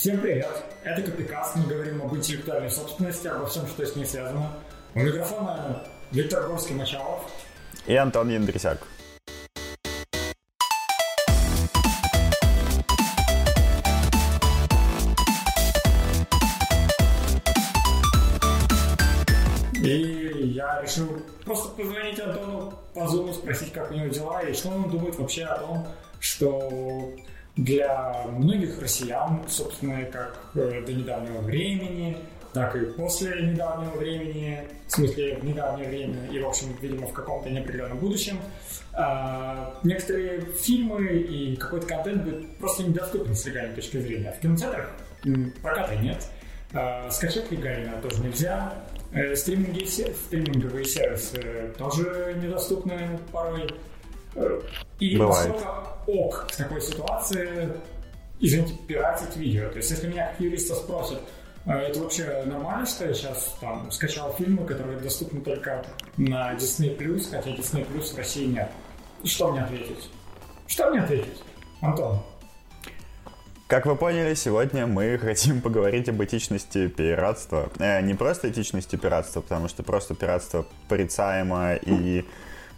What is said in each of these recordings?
Всем привет! Это Копикаст, мы говорим об интеллектуальной собственности, обо всем, что с ней связано. У микрофона Виктор Горский-Мочалов и Антон Андресяк. И я решил просто позвонить Антону по Zoom, спросить, как у него дела и что он думает вообще о том, что для многих россиян, собственно, как до недавнего времени, так и после недавнего времени, в смысле в недавнее время и, в общем, видимо, в каком-то неопределенном будущем, некоторые фильмы и какой-то контент будет просто недоступен с легальной точки зрения. В кинотеатрах проката нет, скачать легально тоже нельзя, стриминговые сервисы тоже недоступны порой. И насколько ок в такой ситуации, извините, пиратить видео. То есть, если меня как юриста спросят, это вообще нормально, что я сейчас там скачал фильмы, которые доступны только на Disney+, хотя Disney+ в России нет. Что мне ответить? Антон? Как вы поняли, сегодня мы хотим поговорить об этичности пиратства. Не просто этичности пиратства, потому что просто пиратство порицаемо и...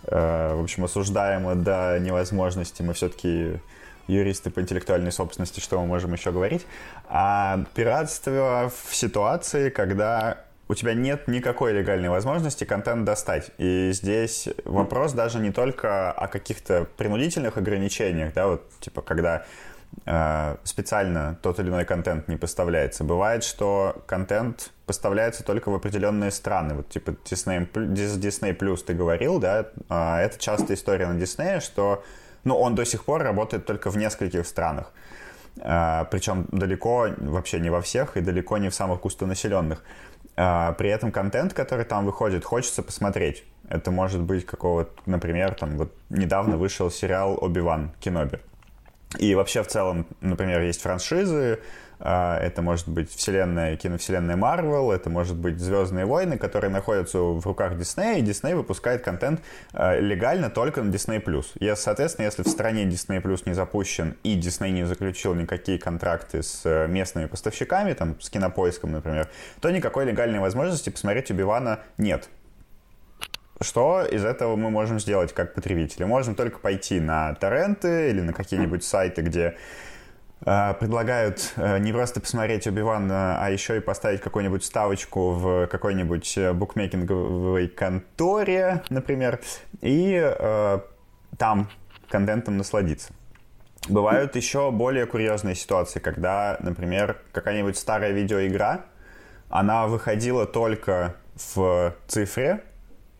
в общем, осуждаемо до невозможности. Мы все-таки юристы по интеллектуальной собственности, что мы можем еще говорить. А пиратство в ситуации, когда у тебя нет никакой легальной возможности контент достать. И здесь вопрос даже не только о каких-то принудительных ограничениях, да, вот типа когда специально тот или иной контент не поставляется. Бывает, что контент поставляется только в определенные страны. Вот типа Disney+, ты говорил, да? Это частая история на Disney, что он до сих пор работает только в нескольких странах. Причем далеко вообще не во всех и далеко не в самых густонаселенных. При этом контент, который там выходит, хочется посмотреть. Это может быть какого-то, например, там вот недавно вышел сериал «Оби-Ван Кеноби». И вообще в целом, например, есть франшизы, это может быть киновселенная Marvel, это может быть «Звёздные войны», которые находятся в руках Disney, и Disney выпускает контент легально только на Disney+. И, соответственно, если в стране Disney+ не запущен и Disney не заключил никакие контракты с местными поставщиками, там, с Кинопоиском, например, то никакой легальной возможности посмотреть «Оби-Вана» нет. Что из этого мы можем сделать как потребители? Можем только пойти на торренты или на какие-нибудь сайты, где предлагают не просто посмотреть Оби-Вана, а еще и поставить какую-нибудь ставочку в какой-нибудь букмекинговой конторе, например, и там контентом насладиться. Бывают еще более курьезные ситуации, когда, например, какая-нибудь старая видеоигра, она выходила только в цифре,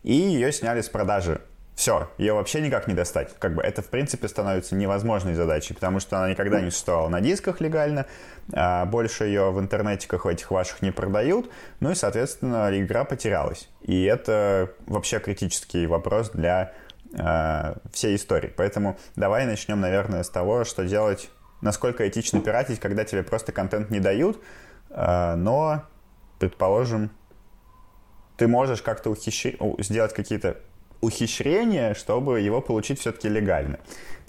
и ее сняли с продажи. Все, ее вообще никак не достать. Как бы это, в принципе, становится невозможной задачей, потому что она никогда не существовала на дисках легально, больше ее в интернетиках этих ваших не продают, ну и, соответственно, игра потерялась. И это вообще критический вопрос для всей истории. Поэтому давай начнем, наверное, с того, что делать, насколько этично пиратить, когда тебе просто контент не дают, но, предположим, ты можешь как-то сделать какие-то ухищрения, чтобы его получить все-таки легально.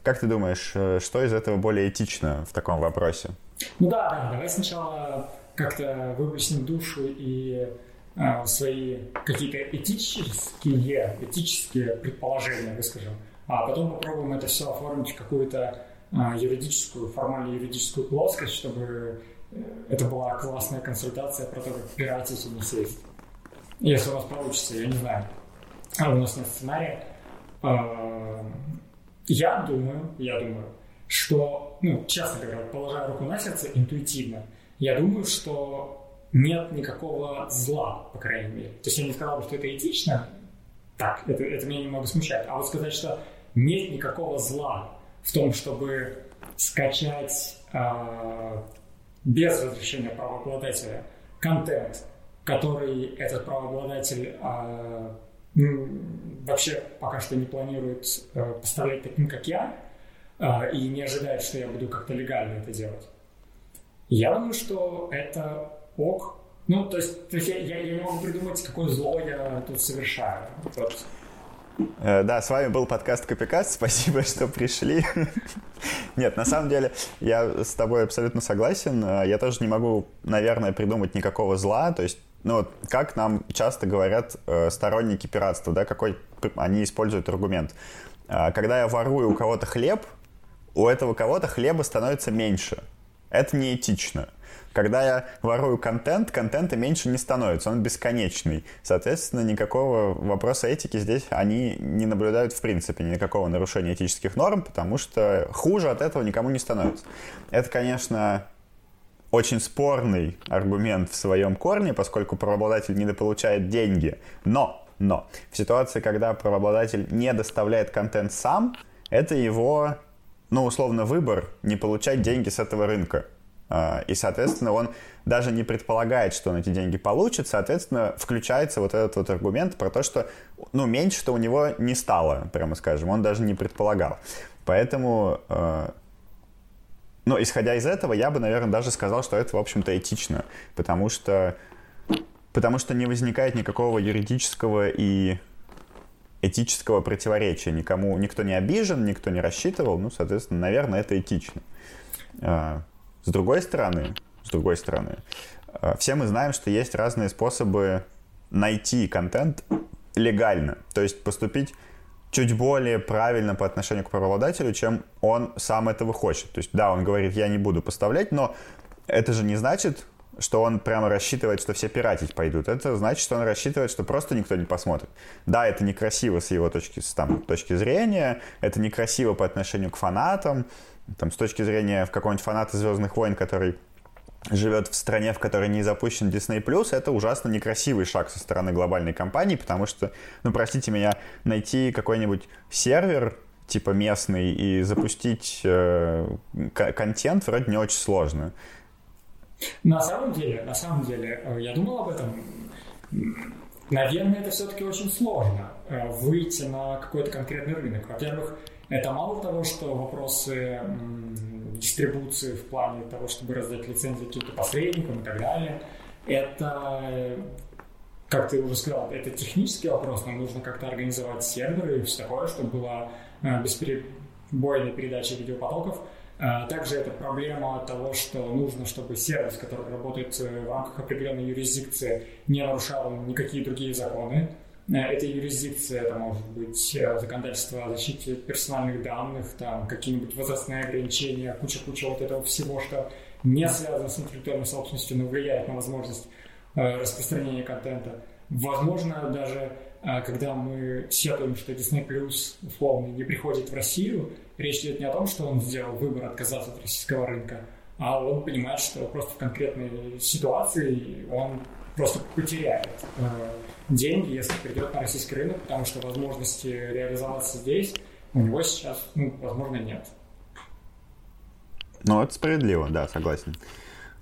Как ты думаешь, что из этого более этично в таком вопросе? Ну да, давай сначала как-то выпустим душу и свои какие-то этические предположения выскажем, а потом попробуем это все оформить в какую-то формально-юридическую плоскость, чтобы это была классная консультация про то, как пиратить и не сесть. Если у вас получится, я не знаю. А у нас нет сценария. Я думаю, что, честно говоря, положа руку на сердце интуитивно, я думаю, что нет никакого зла, по крайней мере. То есть я не сказал бы, что это этично. Так, это меня немного смущает. А вот сказать, что нет никакого зла в том, чтобы скачать без разрешения правообладателя контент, который этот правообладатель вообще пока что не планирует поставлять таким, как я, и не ожидает, что я буду как-то легально это делать. Я думаю, что это ок. Я не могу придумать, какое зло я тут совершаю. Вот. Да, с вами был подкаст Копикаст. Спасибо, что пришли. Нет, на самом деле, я с тобой абсолютно согласен. Я тоже не могу, наверное, придумать никакого зла. То есть, ну, как нам часто говорят сторонники пиратства, да, какой они используют аргумент. Когда я ворую у кого-то хлеб, у этого кого-то хлеба становится меньше. Это неэтично. Когда я ворую контент, контента меньше не становится, он бесконечный. Соответственно, никакого вопроса этики здесь они не наблюдают в принципе, никакого нарушения этических норм, потому что хуже от этого никому не становится. Это, конечно, очень спорный аргумент в своем корне, поскольку правообладатель недополучает деньги. Но в ситуации, когда правообладатель не доставляет контент сам, это его, ну, условно, выбор не получать деньги с этого рынка. И, соответственно, он даже не предполагает, что он эти деньги получит. Соответственно, включается вот этот вот аргумент про то, что, ну, меньше-то у него не стало, прямо скажем. Он даже не предполагал. Поэтому, ну, исходя из этого, я бы, наверное, даже сказал, что это, в общем-то, этично. Потому что не возникает никакого юридического и этического противоречия. Никто не обижен, никто не рассчитывал. Ну, соответственно, наверное, это этично. С другой стороны, все мы знаем, что есть разные способы найти контент легально, то есть поступить чуть более правильно по отношению к правообладателю, чем он сам этого хочет. То есть, да, он говорит, я не буду поставлять, но это же не значит, что он прямо рассчитывает, что все пиратить пойдут. Это значит, что он рассчитывает, что просто никто не посмотрит. Да, это некрасиво с его точки зрения, это некрасиво по отношению к фанатам, там, с точки зрения какого-нибудь фаната «Звёздных войн», который живет в стране, в которой не запущен Disney+, это ужасно некрасивый шаг со стороны глобальной компании, потому что, ну, простите меня, найти какой-нибудь сервер, типа местный, и запустить контент вроде не очень сложно. На самом деле, я думал об этом. Наверное, это все-таки очень сложно выйти на какой-то конкретный рынок. Во-первых, это мало того, что вопросы дистрибуции в плане того, чтобы раздать лицензии каким-то посредникам и так далее, это, как ты уже сказал, это технический вопрос. Нам нужно как-то организовать серверы и все такое, чтобы была бесперебойная передача видеопотоков. Также это проблема того, что нужно, чтобы сервис, который работает в рамках определенной юрисдикции, не нарушал никакие другие законы. Эта юрисдикция, это может быть законодательство о защите персональных данных, там какие-нибудь возрастные ограничения, куча вот этого всего, что не связано с интеллектуальной собственностью, но влияет на возможность распространения контента. Возможно, даже когда мы сетуем, что Disney+, условно, не приходит в Россию, речь идет не о том, что он сделал выбор отказаться от российского рынка, а он понимает, что просто в конкретной ситуации он просто потеряет деньги, если придет на российский рынок, потому что возможности реализоваться здесь у него сейчас, ну, возможно, нет. Ну, это справедливо, да, согласен.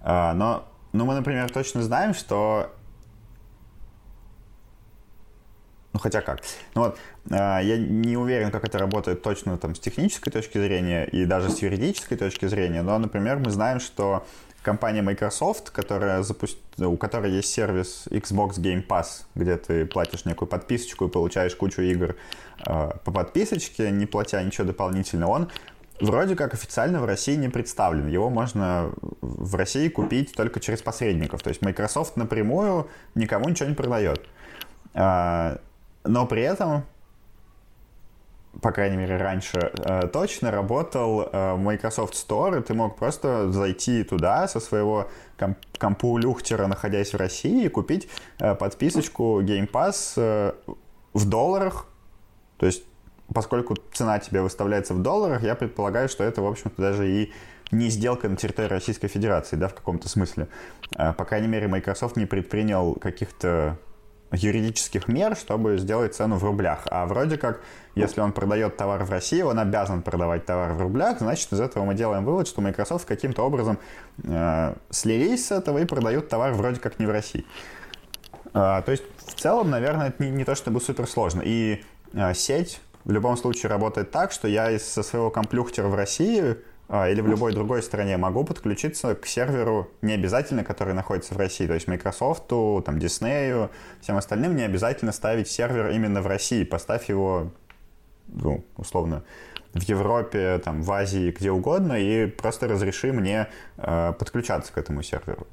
Но, ну, мы, например, точно знаем, что... Ну, хотя как. Ну, вот, я не уверен, как это работает точно там с технической точки зрения и даже с юридической точки зрения, но, например, мы знаем, что компания Microsoft, у которой есть сервис Xbox Game Pass, где ты платишь некую подписочку и получаешь кучу игр по подписочке, не платя ничего дополнительного, он вроде как официально в России не представлен. Его можно в России купить только через посредников. То есть Microsoft напрямую никому ничего не продает. Но при этом, по крайней мере, раньше точно работал Microsoft Store, и ты мог просто зайти туда со своего компу-люхтера, находясь в России, и купить подписочку Game Pass в долларах. То есть, поскольку цена тебе выставляется в долларах, я предполагаю, что это, в общем-то, даже и не сделка на территории Российской Федерации, да, в каком-то смысле. По крайней мере, Microsoft не предпринял каких-то юридических мер, чтобы сделать цену в рублях. А вроде как, если он продает товар в России, он обязан продавать товар в рублях, значит, из этого мы делаем вывод, что Microsoft каким-то образом слились с этого и продают товар вроде как не в России. То есть, в целом, наверное, это не то чтобы суперсложно. И сеть в любом случае работает так, что я со своего комплюхтера в России или в любой другой стране могу подключиться к серверу, не обязательно, который находится в России, то есть Microsoft, там, Disney, всем остальным не обязательно ставить сервер именно в России, поставь его, условно, в Европе, там, в Азии, где угодно, и просто разреши мне подключаться к этому серверу.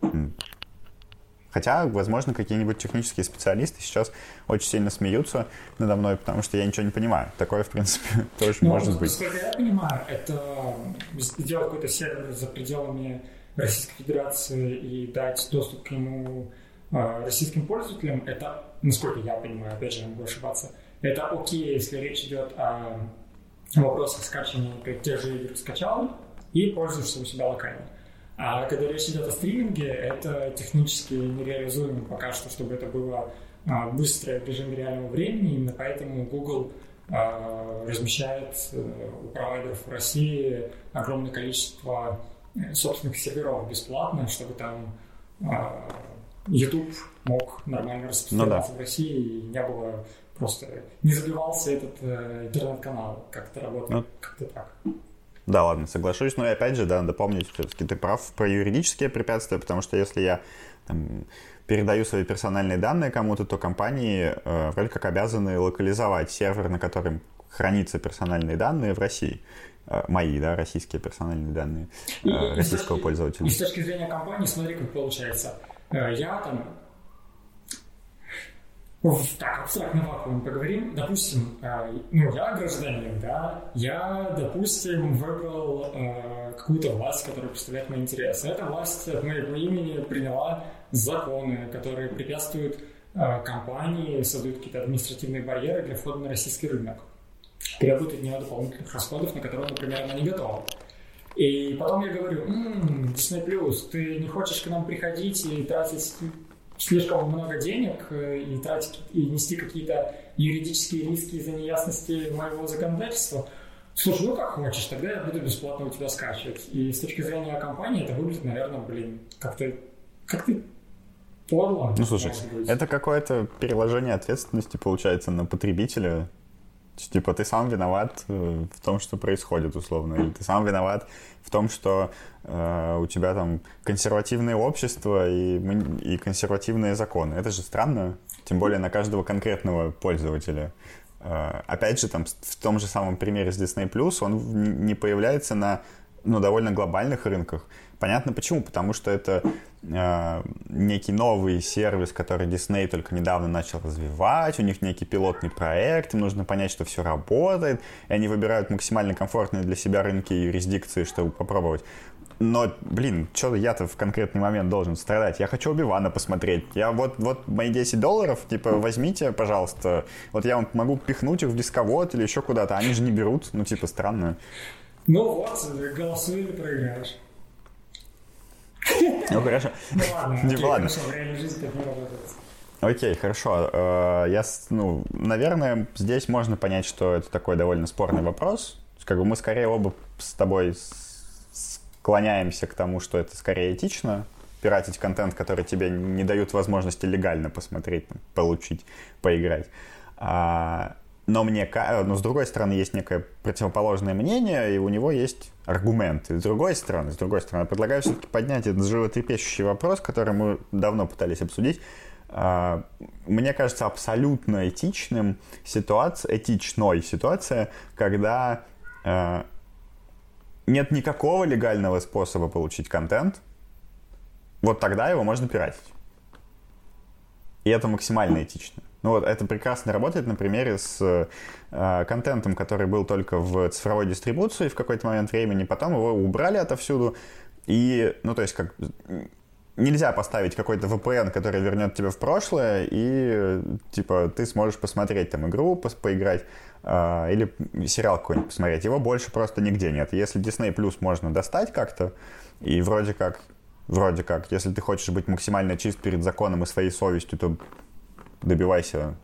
Хотя, возможно, какие-нибудь технические специалисты сейчас очень сильно смеются надо мной, потому что я ничего не понимаю. Такое, в принципе, тоже может быть. Насколько я понимаю, это сделать какой-то сервер за пределами Российской Федерации и дать доступ к нему российским пользователям, это, насколько я понимаю, опять же, я могу ошибаться, это окей, если речь идет о вопросах скачивания, как те же игры скачал и пользуешься у себя локально. А когда речь идет о стриминге, это технически нереализуемо пока что, чтобы это было быстро в режиме реального времени. Именно поэтому Google размещает у провайдеров в России огромное количество собственных серверов бесплатно, чтобы там YouTube мог нормально распространяться в России и не было просто... Не забивался этот интернет-канал, как-то работает, как-то так. Да, ладно, соглашусь, но и опять же, да, надо помнить, все-таки ты прав про юридические препятствия, потому что если я там, передаю свои персональные данные кому-то, то компании вроде как обязаны локализовать сервер, на котором хранятся персональные данные в России. Мои, да, российские персональные данные российского пользователя. И с точки зрения компании, смотри, как получается. Я там... Так, абстрактно вакуум поговорим. Допустим, я гражданин, да, я, допустим, выбрал какую-то власть, которая представляет мои интересы. Эта власть от моего имени приняла законы, которые препятствуют компании, создают какие-то административные барьеры для входа на российский рынок, требуют от него дополнительных расходов, на которые, например, она не готова. И потом я говорю, Disney+, ты не хочешь к нам приходить и тратить... слишком много денег и тратить, и нести какие-то юридические риски из-за неясности моего законодательства. Слушай, как хочешь, тогда я буду бесплатно у тебя скачивать. И с точки зрения компании это выглядит, наверное, как-то подло. Слушай, это какое-то переложение ответственности получается на потребителя. Типа ты сам виноват в том, что происходит, условно. Или ты сам виноват в том, что у тебя там консервативное общество и консервативные законы. Это же странно, тем более на каждого конкретного пользователя. Опять же, там, в том же самом примере с Disney+, он не появляется на довольно глобальных рынках. Понятно почему, потому что это некий новый сервис, который Disney только недавно начал развивать, у них некий пилотный проект, им нужно понять, что все работает, и они выбирают максимально комфортные для себя рынки и юрисдикции, чтобы попробовать. Но, что я-то в конкретный момент должен страдать? Я хочу Оби-Вана посмотреть. Я вот мои $10, типа, возьмите, пожалуйста. Вот я вам могу пихнуть их в дисковод или еще куда-то. Они же не берут, странно. Голосуй или проиграешь. Хорошо. Ладно, в реальной жизни так не работает. Окей, хорошо. Наверное, здесь можно понять, что это такой довольно спорный вопрос. Мы скорее оба с тобой склоняемся к тому, что это скорее этично. Пиратить контент, который тебе не дают возможности легально посмотреть, получить, поиграть. Но с другой стороны, есть некое противоположное мнение, и у него есть аргумент. И с другой стороны, предлагаю все-таки поднять этот животрепещущий вопрос, который мы давно пытались обсудить. Мне кажется, абсолютно этичной ситуация, когда нет никакого легального способа получить контент, вот тогда его можно пиратить. И это максимально этично. Это прекрасно работает на примере с контентом, который был только в цифровой дистрибуции в какой-то момент времени, потом его убрали отовсюду, и, нельзя поставить какой-то VPN, который вернет тебя в прошлое, и, ты сможешь посмотреть там игру, поиграть, или сериал какой-нибудь посмотреть, его больше просто нигде нет. Если Disney Plus можно достать как-то, и вроде как, если ты хочешь быть максимально чист перед законом и своей совестью, то добивайся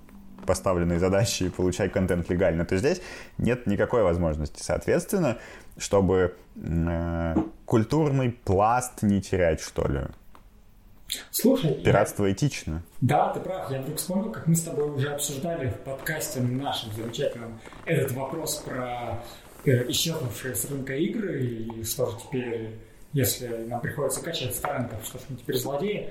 поставленной задачи и получай контент легально, то здесь нет никакой возможности. Соответственно, чтобы культурный пласт не терять, что ли. Слушай, пиратство этично. Да, ты прав. Я вдруг вспомнил, как мы с тобой уже обсуждали в подкасте нашем замечательном этот вопрос про исчезнувшие с рынка игры, и что же теперь, если нам приходится качать с рынка, что же мы теперь злодеи.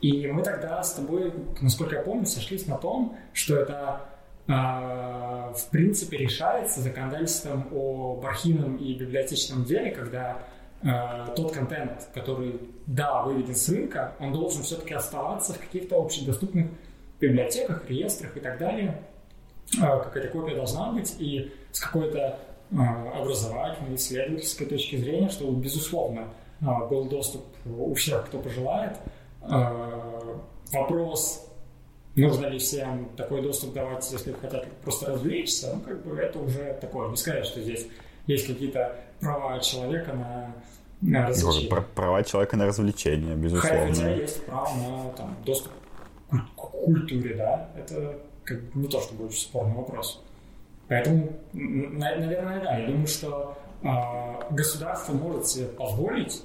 И мы тогда с тобой, насколько я помню, сошлись на том, что это в принципе решается законодательством об архивном и библиотечном деле, когда тот контент, который, да, выведен с рынка, он должен все-таки оставаться в каких-то общедоступных библиотеках, реестрах и так далее. Какая-то копия должна быть, и с какой-то образовательной, исследовательской точки зрения, что, безусловно, был доступ у всех, кто пожелает. Вопрос, нужно ли всем такой доступ давать, если хотят просто развлечься, ну, как бы это уже такое. Не сказать, что здесь есть какие-то права человека на развлечение. Права человека на развлечение, безусловно. Хотя есть право на там, доступ к культуре, да, это как бы не то, чтобы очень спорный вопрос. Поэтому, наверное, да, я думаю, что государство может себе позволить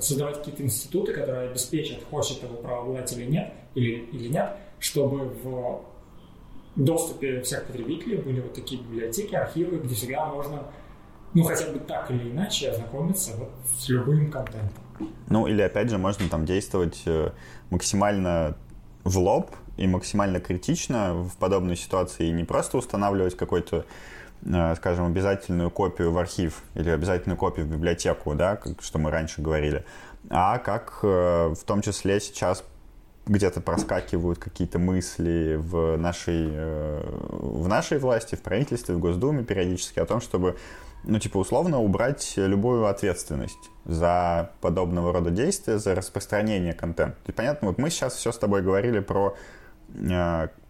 создавать какие-то институты, которые обеспечат, хочет его правообладатель или нет, или нет, чтобы в доступе всех потребителей были вот такие библиотеки, архивы, где всегда можно, ну, хотя бы так или иначе ознакомиться вот с любым контентом. Ну, или, опять же, можно там действовать максимально в лоб и максимально критично в подобной ситуации, и не просто устанавливать какой-то, скажем, обязательную копию в архив или обязательную копию в библиотеку, да, как, что мы раньше говорили, а как в том числе сейчас где-то проскакивают какие-то мысли в нашей власти, в правительстве, в Госдуме периодически о том, чтобы, ну, типа, условно убрать любую ответственность за подобного рода действия, за распространение контента. И понятно, вот мы сейчас все с тобой говорили про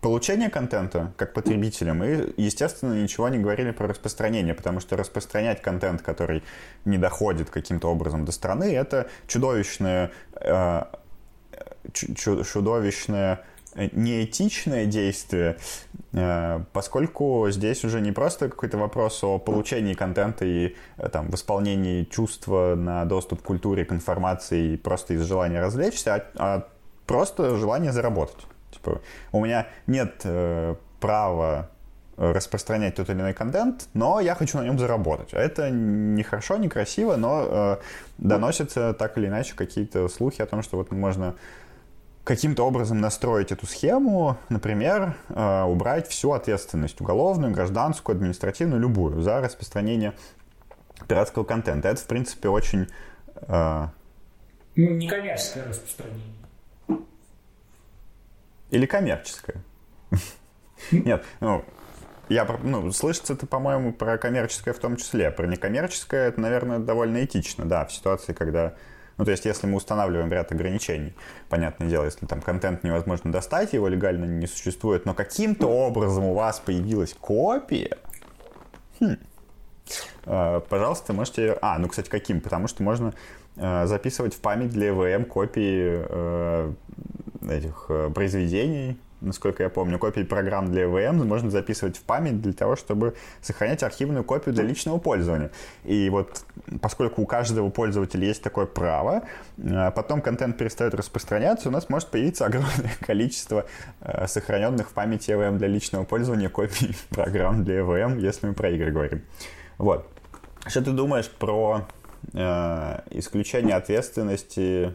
получение контента как потребителям и, естественно, ничего не говорили про распространение, потому что распространять контент, который не доходит каким-то образом до страны, это чудовищное неэтичное действие, поскольку здесь уже не просто какой-то вопрос о получении контента и там, восполнении чувства на доступ к культуре, к информации просто из желания развлечься, а просто желание заработать. Типа, у меня нет права распространять тот или иной контент, но я хочу на нем заработать. А это нехорошо, некрасиво, но доносятся так или иначе какие-то слухи о том, что вот можно каким-то образом настроить эту схему, например, убрать всю ответственность уголовную, гражданскую, административную, любую, за распространение пиратского контента. Это, в принципе, очень... некоммерческое распространение. Или коммерческое. Нет, ну... слышится-то, по-моему, про коммерческое в том числе. Про некоммерческое это, наверное, довольно этично, да, в ситуации, когда... Ну, то есть, если мы устанавливаем ряд ограничений, понятное дело, если там контент невозможно достать, его легально не существует, но каким-то образом у вас появилась копия... Пожалуйста, можете... ну, кстати, каким? Потому что можно записывать в память для ЭВМ копии этих произведений, насколько я помню, копии программ для ЭВМ можно записывать в память для того, чтобы сохранять архивную копию для личного пользования. И вот поскольку у каждого пользователя есть такое право, потом контент перестает распространяться, у нас может появиться огромное количество сохраненных в памяти ЭВМ для личного пользования копий программ для ЭВМ, если мы про игры говорим. Вот. Что ты думаешь про исключение ответственности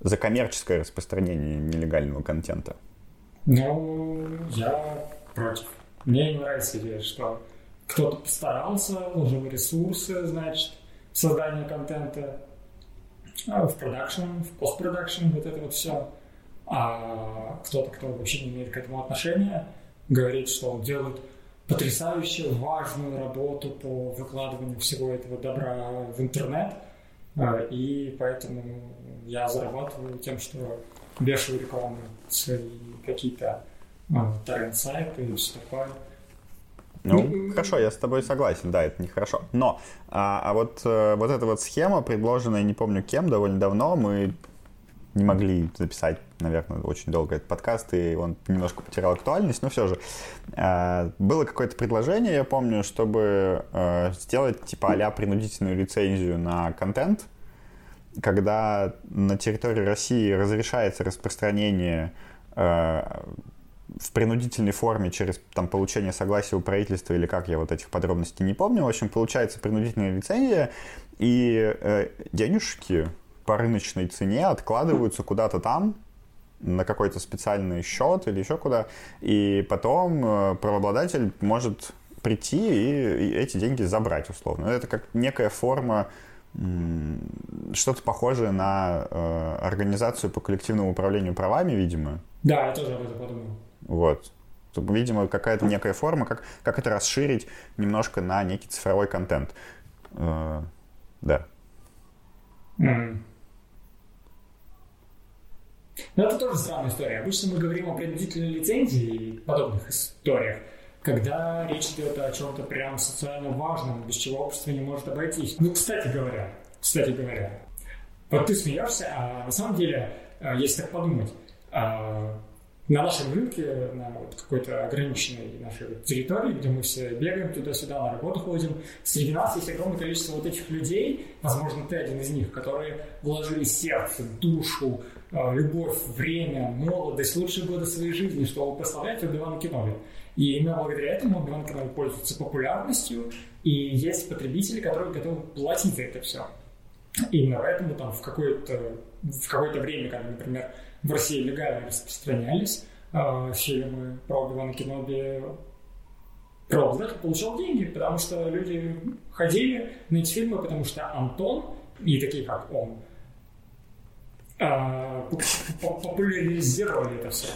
за коммерческое распространение нелегального контента? Ну, я против. Мне не нравится идея, что кто-то постарался, вложил ресурсы, значит, в создание контента, в продакшн, в постпродакшн, вот это вот все. А кто-то, кто вообще не имеет к этому отношения, говорит, что он делает потрясающе важную работу по выкладыванию всего этого добра в интернет, и поэтому я зарабатываю тем, что вешаю рекламу, свои какие торрент-сайты и все такое. Ну, хорошо, я с тобой согласен, да, это нехорошо. Но, вот эта вот схема, предложенная не помню кем, довольно давно, мы не могли записать, наверное, очень долго этот подкаст, и он немножко потерял актуальность, но все же. Было какое-то предложение, я помню, чтобы сделать типа а-ля принудительную лицензию на контент, когда на территории России разрешается распространение в принудительной форме через там, получение согласия у правительства или как, я вот этих подробностей не помню. В общем, получается принудительная лицензия, и денежки по рыночной цене откладываются куда-то там, на какой-то специальный счет или еще куда, и потом правообладатель может прийти и эти деньги забрать условно. Это как некая форма, что-то похожее на организацию по коллективному управлению правами, видимо. Да, я тоже об этом подумал. Вот. Видимо, какая-то некая форма, как это расширить немножко на некий цифровой контент. Да. Но это тоже странная история. Обычно мы говорим о принудительной лицензии и подобных историях, когда речь идет о чем-то прям социально важном, без чего общество не может обойтись. Ну, кстати говоря, вот ты смеешься, а на самом деле, если так подумать, на нашем рынке, на вот какой-то ограниченной нашей территории, где мы все бегаем туда-сюда, на работу ходим, среди нас есть огромное количество вот этих людей, возможно, ты один из них, которые вложили сердце, душу, любовь, время, молодость, лучшие годы своей жизни, чтобы прославлять Оби-Вана Кеноби. И именно благодаря этому Оби-Ван Кеноби пользуется популярностью, и есть потребители, которые готовы платить за это все. И именно поэтому там в какое-то время, как, например, в России легально распространялись фильмы про Оби-Вана Кеноби, правда, получал деньги, потому что люди ходили на эти фильмы, потому что Антон и такие, как он, популяризировали это все,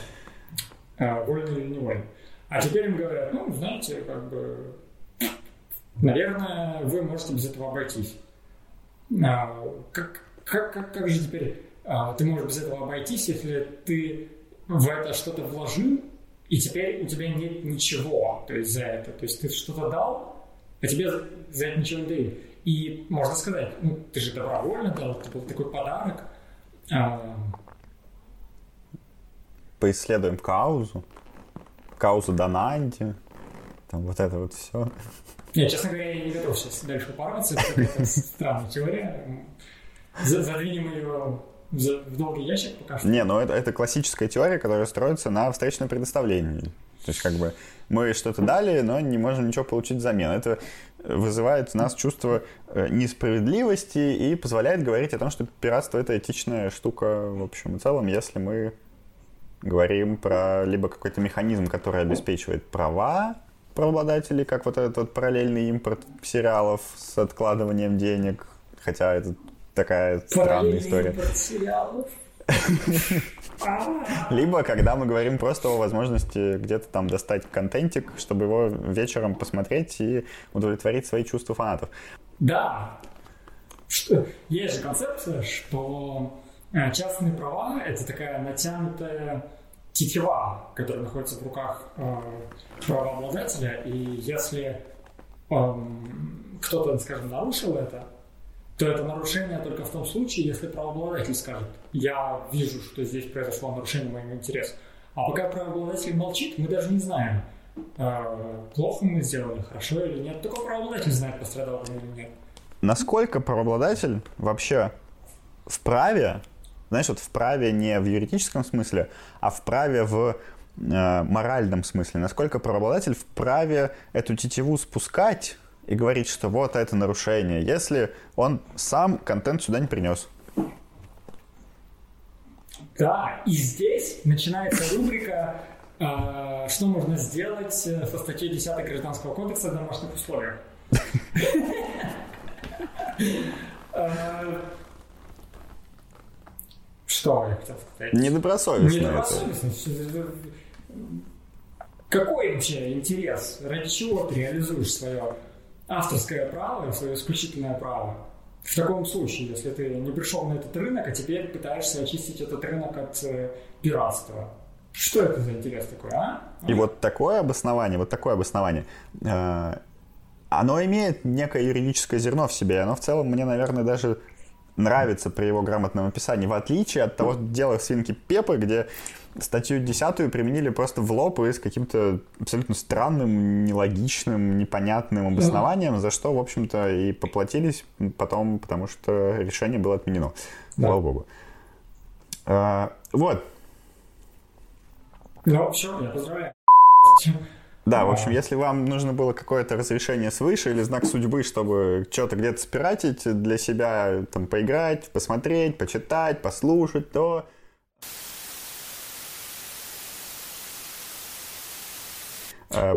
вольно или невольно. А теперь им говорят, ну, знаете, как бы, наверное, вы можете без этого обойтись. Как же теперь ты можешь без этого обойтись, если ты в это что-то вложил, и теперь у тебя нет ничего, то есть за это. То есть ты что-то дал, а тебе за это ничего не дают. И можно сказать, ну, ты же добровольно дал, это был такой подарок. Поисследуем каузу Донанди, там вот это вот все. Я, честно говоря, не готов сейчас дальше упарываться, это странная теория. Задвинем ее в долгий ящик пока что. Не, ну это классическая теория, которая строится на встречном предоставлении. То есть как бы мы что-то дали, но не можем ничего получить взамен. Это вызывает у нас чувство несправедливости и позволяет говорить о том, что пиратство — это этичная штука в общем и целом, если мы говорим про либо какой-то механизм, который обеспечивает права правообладателей, как вот этот вот параллельный импорт сериалов с откладыванием денег, хотя это такая странная история. Либо когда мы говорим просто о возможности где-то там достать контентик, чтобы его вечером посмотреть и удовлетворить свои чувства фанатов. Да. Есть же концепция, что частные права — это такая натянутая тетива, которая находится в руках правообладателя, и если кто-то, скажем, нарушил это, то это нарушение только в том случае, если правообладатель скажет: я вижу, что здесь произошло нарушение моего интереса. А пока правообладатель молчит, мы даже не знаем, плохо мы сделали, хорошо или нет. Только правообладатель знает, пострадал он или нет. Насколько правообладатель вообще вправе, знаешь, вот вправе не в юридическом смысле, а вправе в моральном смысле, насколько правообладатель вправе эту тетиву спускать и говорить, что вот это нарушение, если он сам контент сюда не принес. Да, и здесь начинается рубрика «Что можно сделать со статьей 10 Гражданского кодекса в домашних условиях». Что я хотел сказать? Недобросовестность. Какой вообще интерес? Ради чего ты реализуешь свое авторское право и свое исключительное право? В таком случае, если ты не пришел на этот рынок, а теперь пытаешься очистить этот рынок от пиратства. Что это за интерес такой, а? И вот такое обоснование, оно имеет некое юридическое зерно в себе, и оно в целом мне, наверное, даже нравится при его грамотном описании, в отличие от того дела «Свинки Пеппы», где статью 10 применили просто в лоб и с каким-то абсолютно странным, нелогичным, непонятным обоснованием, за что, в общем-то, и поплатились потом, потому что решение было отменено. Да. Слава богу. Вот. Ну, все, я поздравляю. Да, в общем, если вам нужно было какое-то разрешение свыше или знак судьбы, чтобы что-то где-то спиратить для себя, там, поиграть, посмотреть, почитать, послушать, то...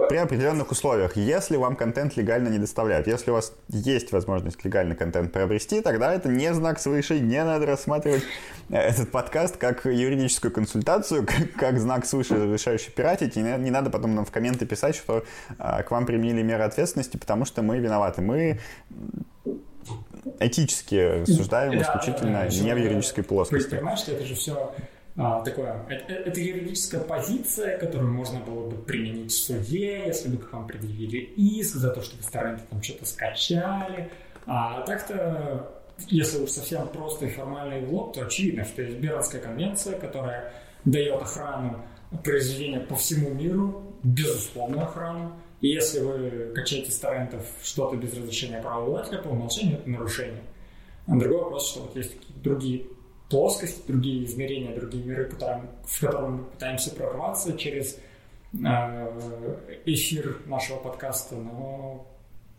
При определенных условиях, если вам контент легально не доставляют, если у вас есть возможность легально контент приобрести, тогда это не знак свыше, не надо рассматривать этот подкаст как юридическую консультацию, как знак свыше, разрешающий пиратить, и не надо потом нам в комменты писать, что к вам применили меры ответственности, потому что мы виноваты, мы этически рассуждаем исключительно не в юридической плоскости. Понимаешь, что это же все... такое, это юридическая позиция, которую можно было бы применить в суде, если бы к вам предъявили иск за то, что вы стороны там что-то скачали. А так-то, если уж совсем просто и формально и в лоб, то очевидно, что есть Бернская конвенция, которая дает охрану произведения по всему миру, безусловную охрану. И если вы качаете с торрентов что-то без разрешения правообладателя, по умолчанию это нарушение. Другой вопрос, что вот есть какие-то другие плоскость, другие измерения, другие миры, в котором мы пытаемся прорваться через эфир нашего подкаста, но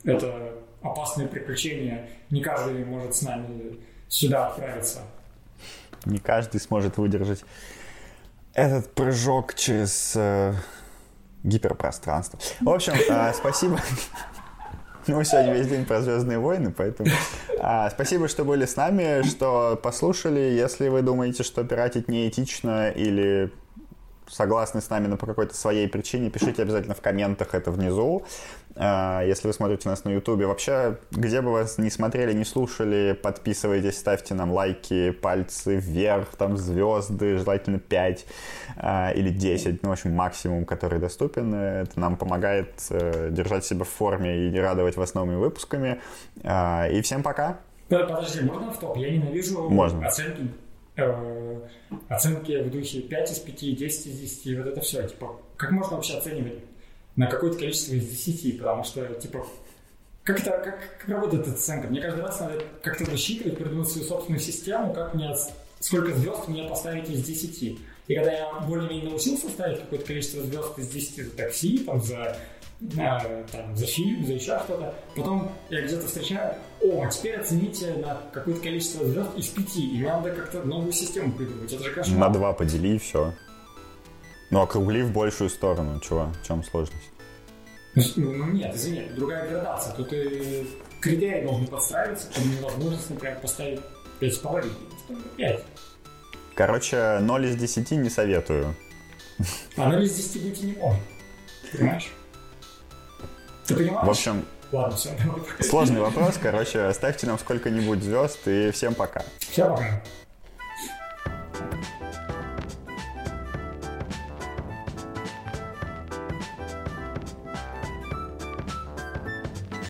это опасные приключения. Не каждый может с нами сюда отправиться. Не каждый сможет выдержать этот прыжок через гиперпространство. В общем, спасибо. Ну, сегодня весь день про «Звёздные войны», поэтому... спасибо, что были с нами, что послушали. Если вы думаете, что пиратить неэтично или согласны с нами, но по какой-то своей причине, пишите обязательно в комментах, это внизу. Если вы смотрите нас на Ютубе, вообще, где бы вас ни смотрели, ни слушали, подписывайтесь, ставьте нам лайки, пальцы вверх, там звезды, желательно 5 или 10, ну, в общем, максимум, который доступен. Это нам помогает держать себя в форме и радовать вас новыми выпусками. И всем пока! Подожди, можно в топ? Я ненавижу оценки. Оценки в духе 5 из 5, 10 из 10, вот это все. Типа, как можно вообще оценивать на какое-то количество из 10? Потому что, типа, как работает эта оценка? Мне каждый раз надо как-то рассчитывать, придумать свою собственную систему, как мне, сколько звезд мне поставить из 10. И когда я более-менее научился ставить какое-то количество звезд из 10 за такси, там, за фильм, за еще что-то. Потом я где-то встречаю, а теперь оцените на какое-то количество звезд из 5, и надо как-то новую систему придумать. Это же кошмар. На 2 подели и все. Ну, округли в большую сторону, чего? В чем сложность? Ну, нет, извини, другая градация. Тут и критерии должны подстраиваться, чтобы невозможность, например, поставить 5,5. 5. Короче, 0 из 10 не советую. А 0 из 10 быть и не может. Понимаешь? Ты понимаешь? В общем, ладно, все. Сложный вопрос. Короче, ставьте нам сколько-нибудь звезд и всем пока. Всем пока.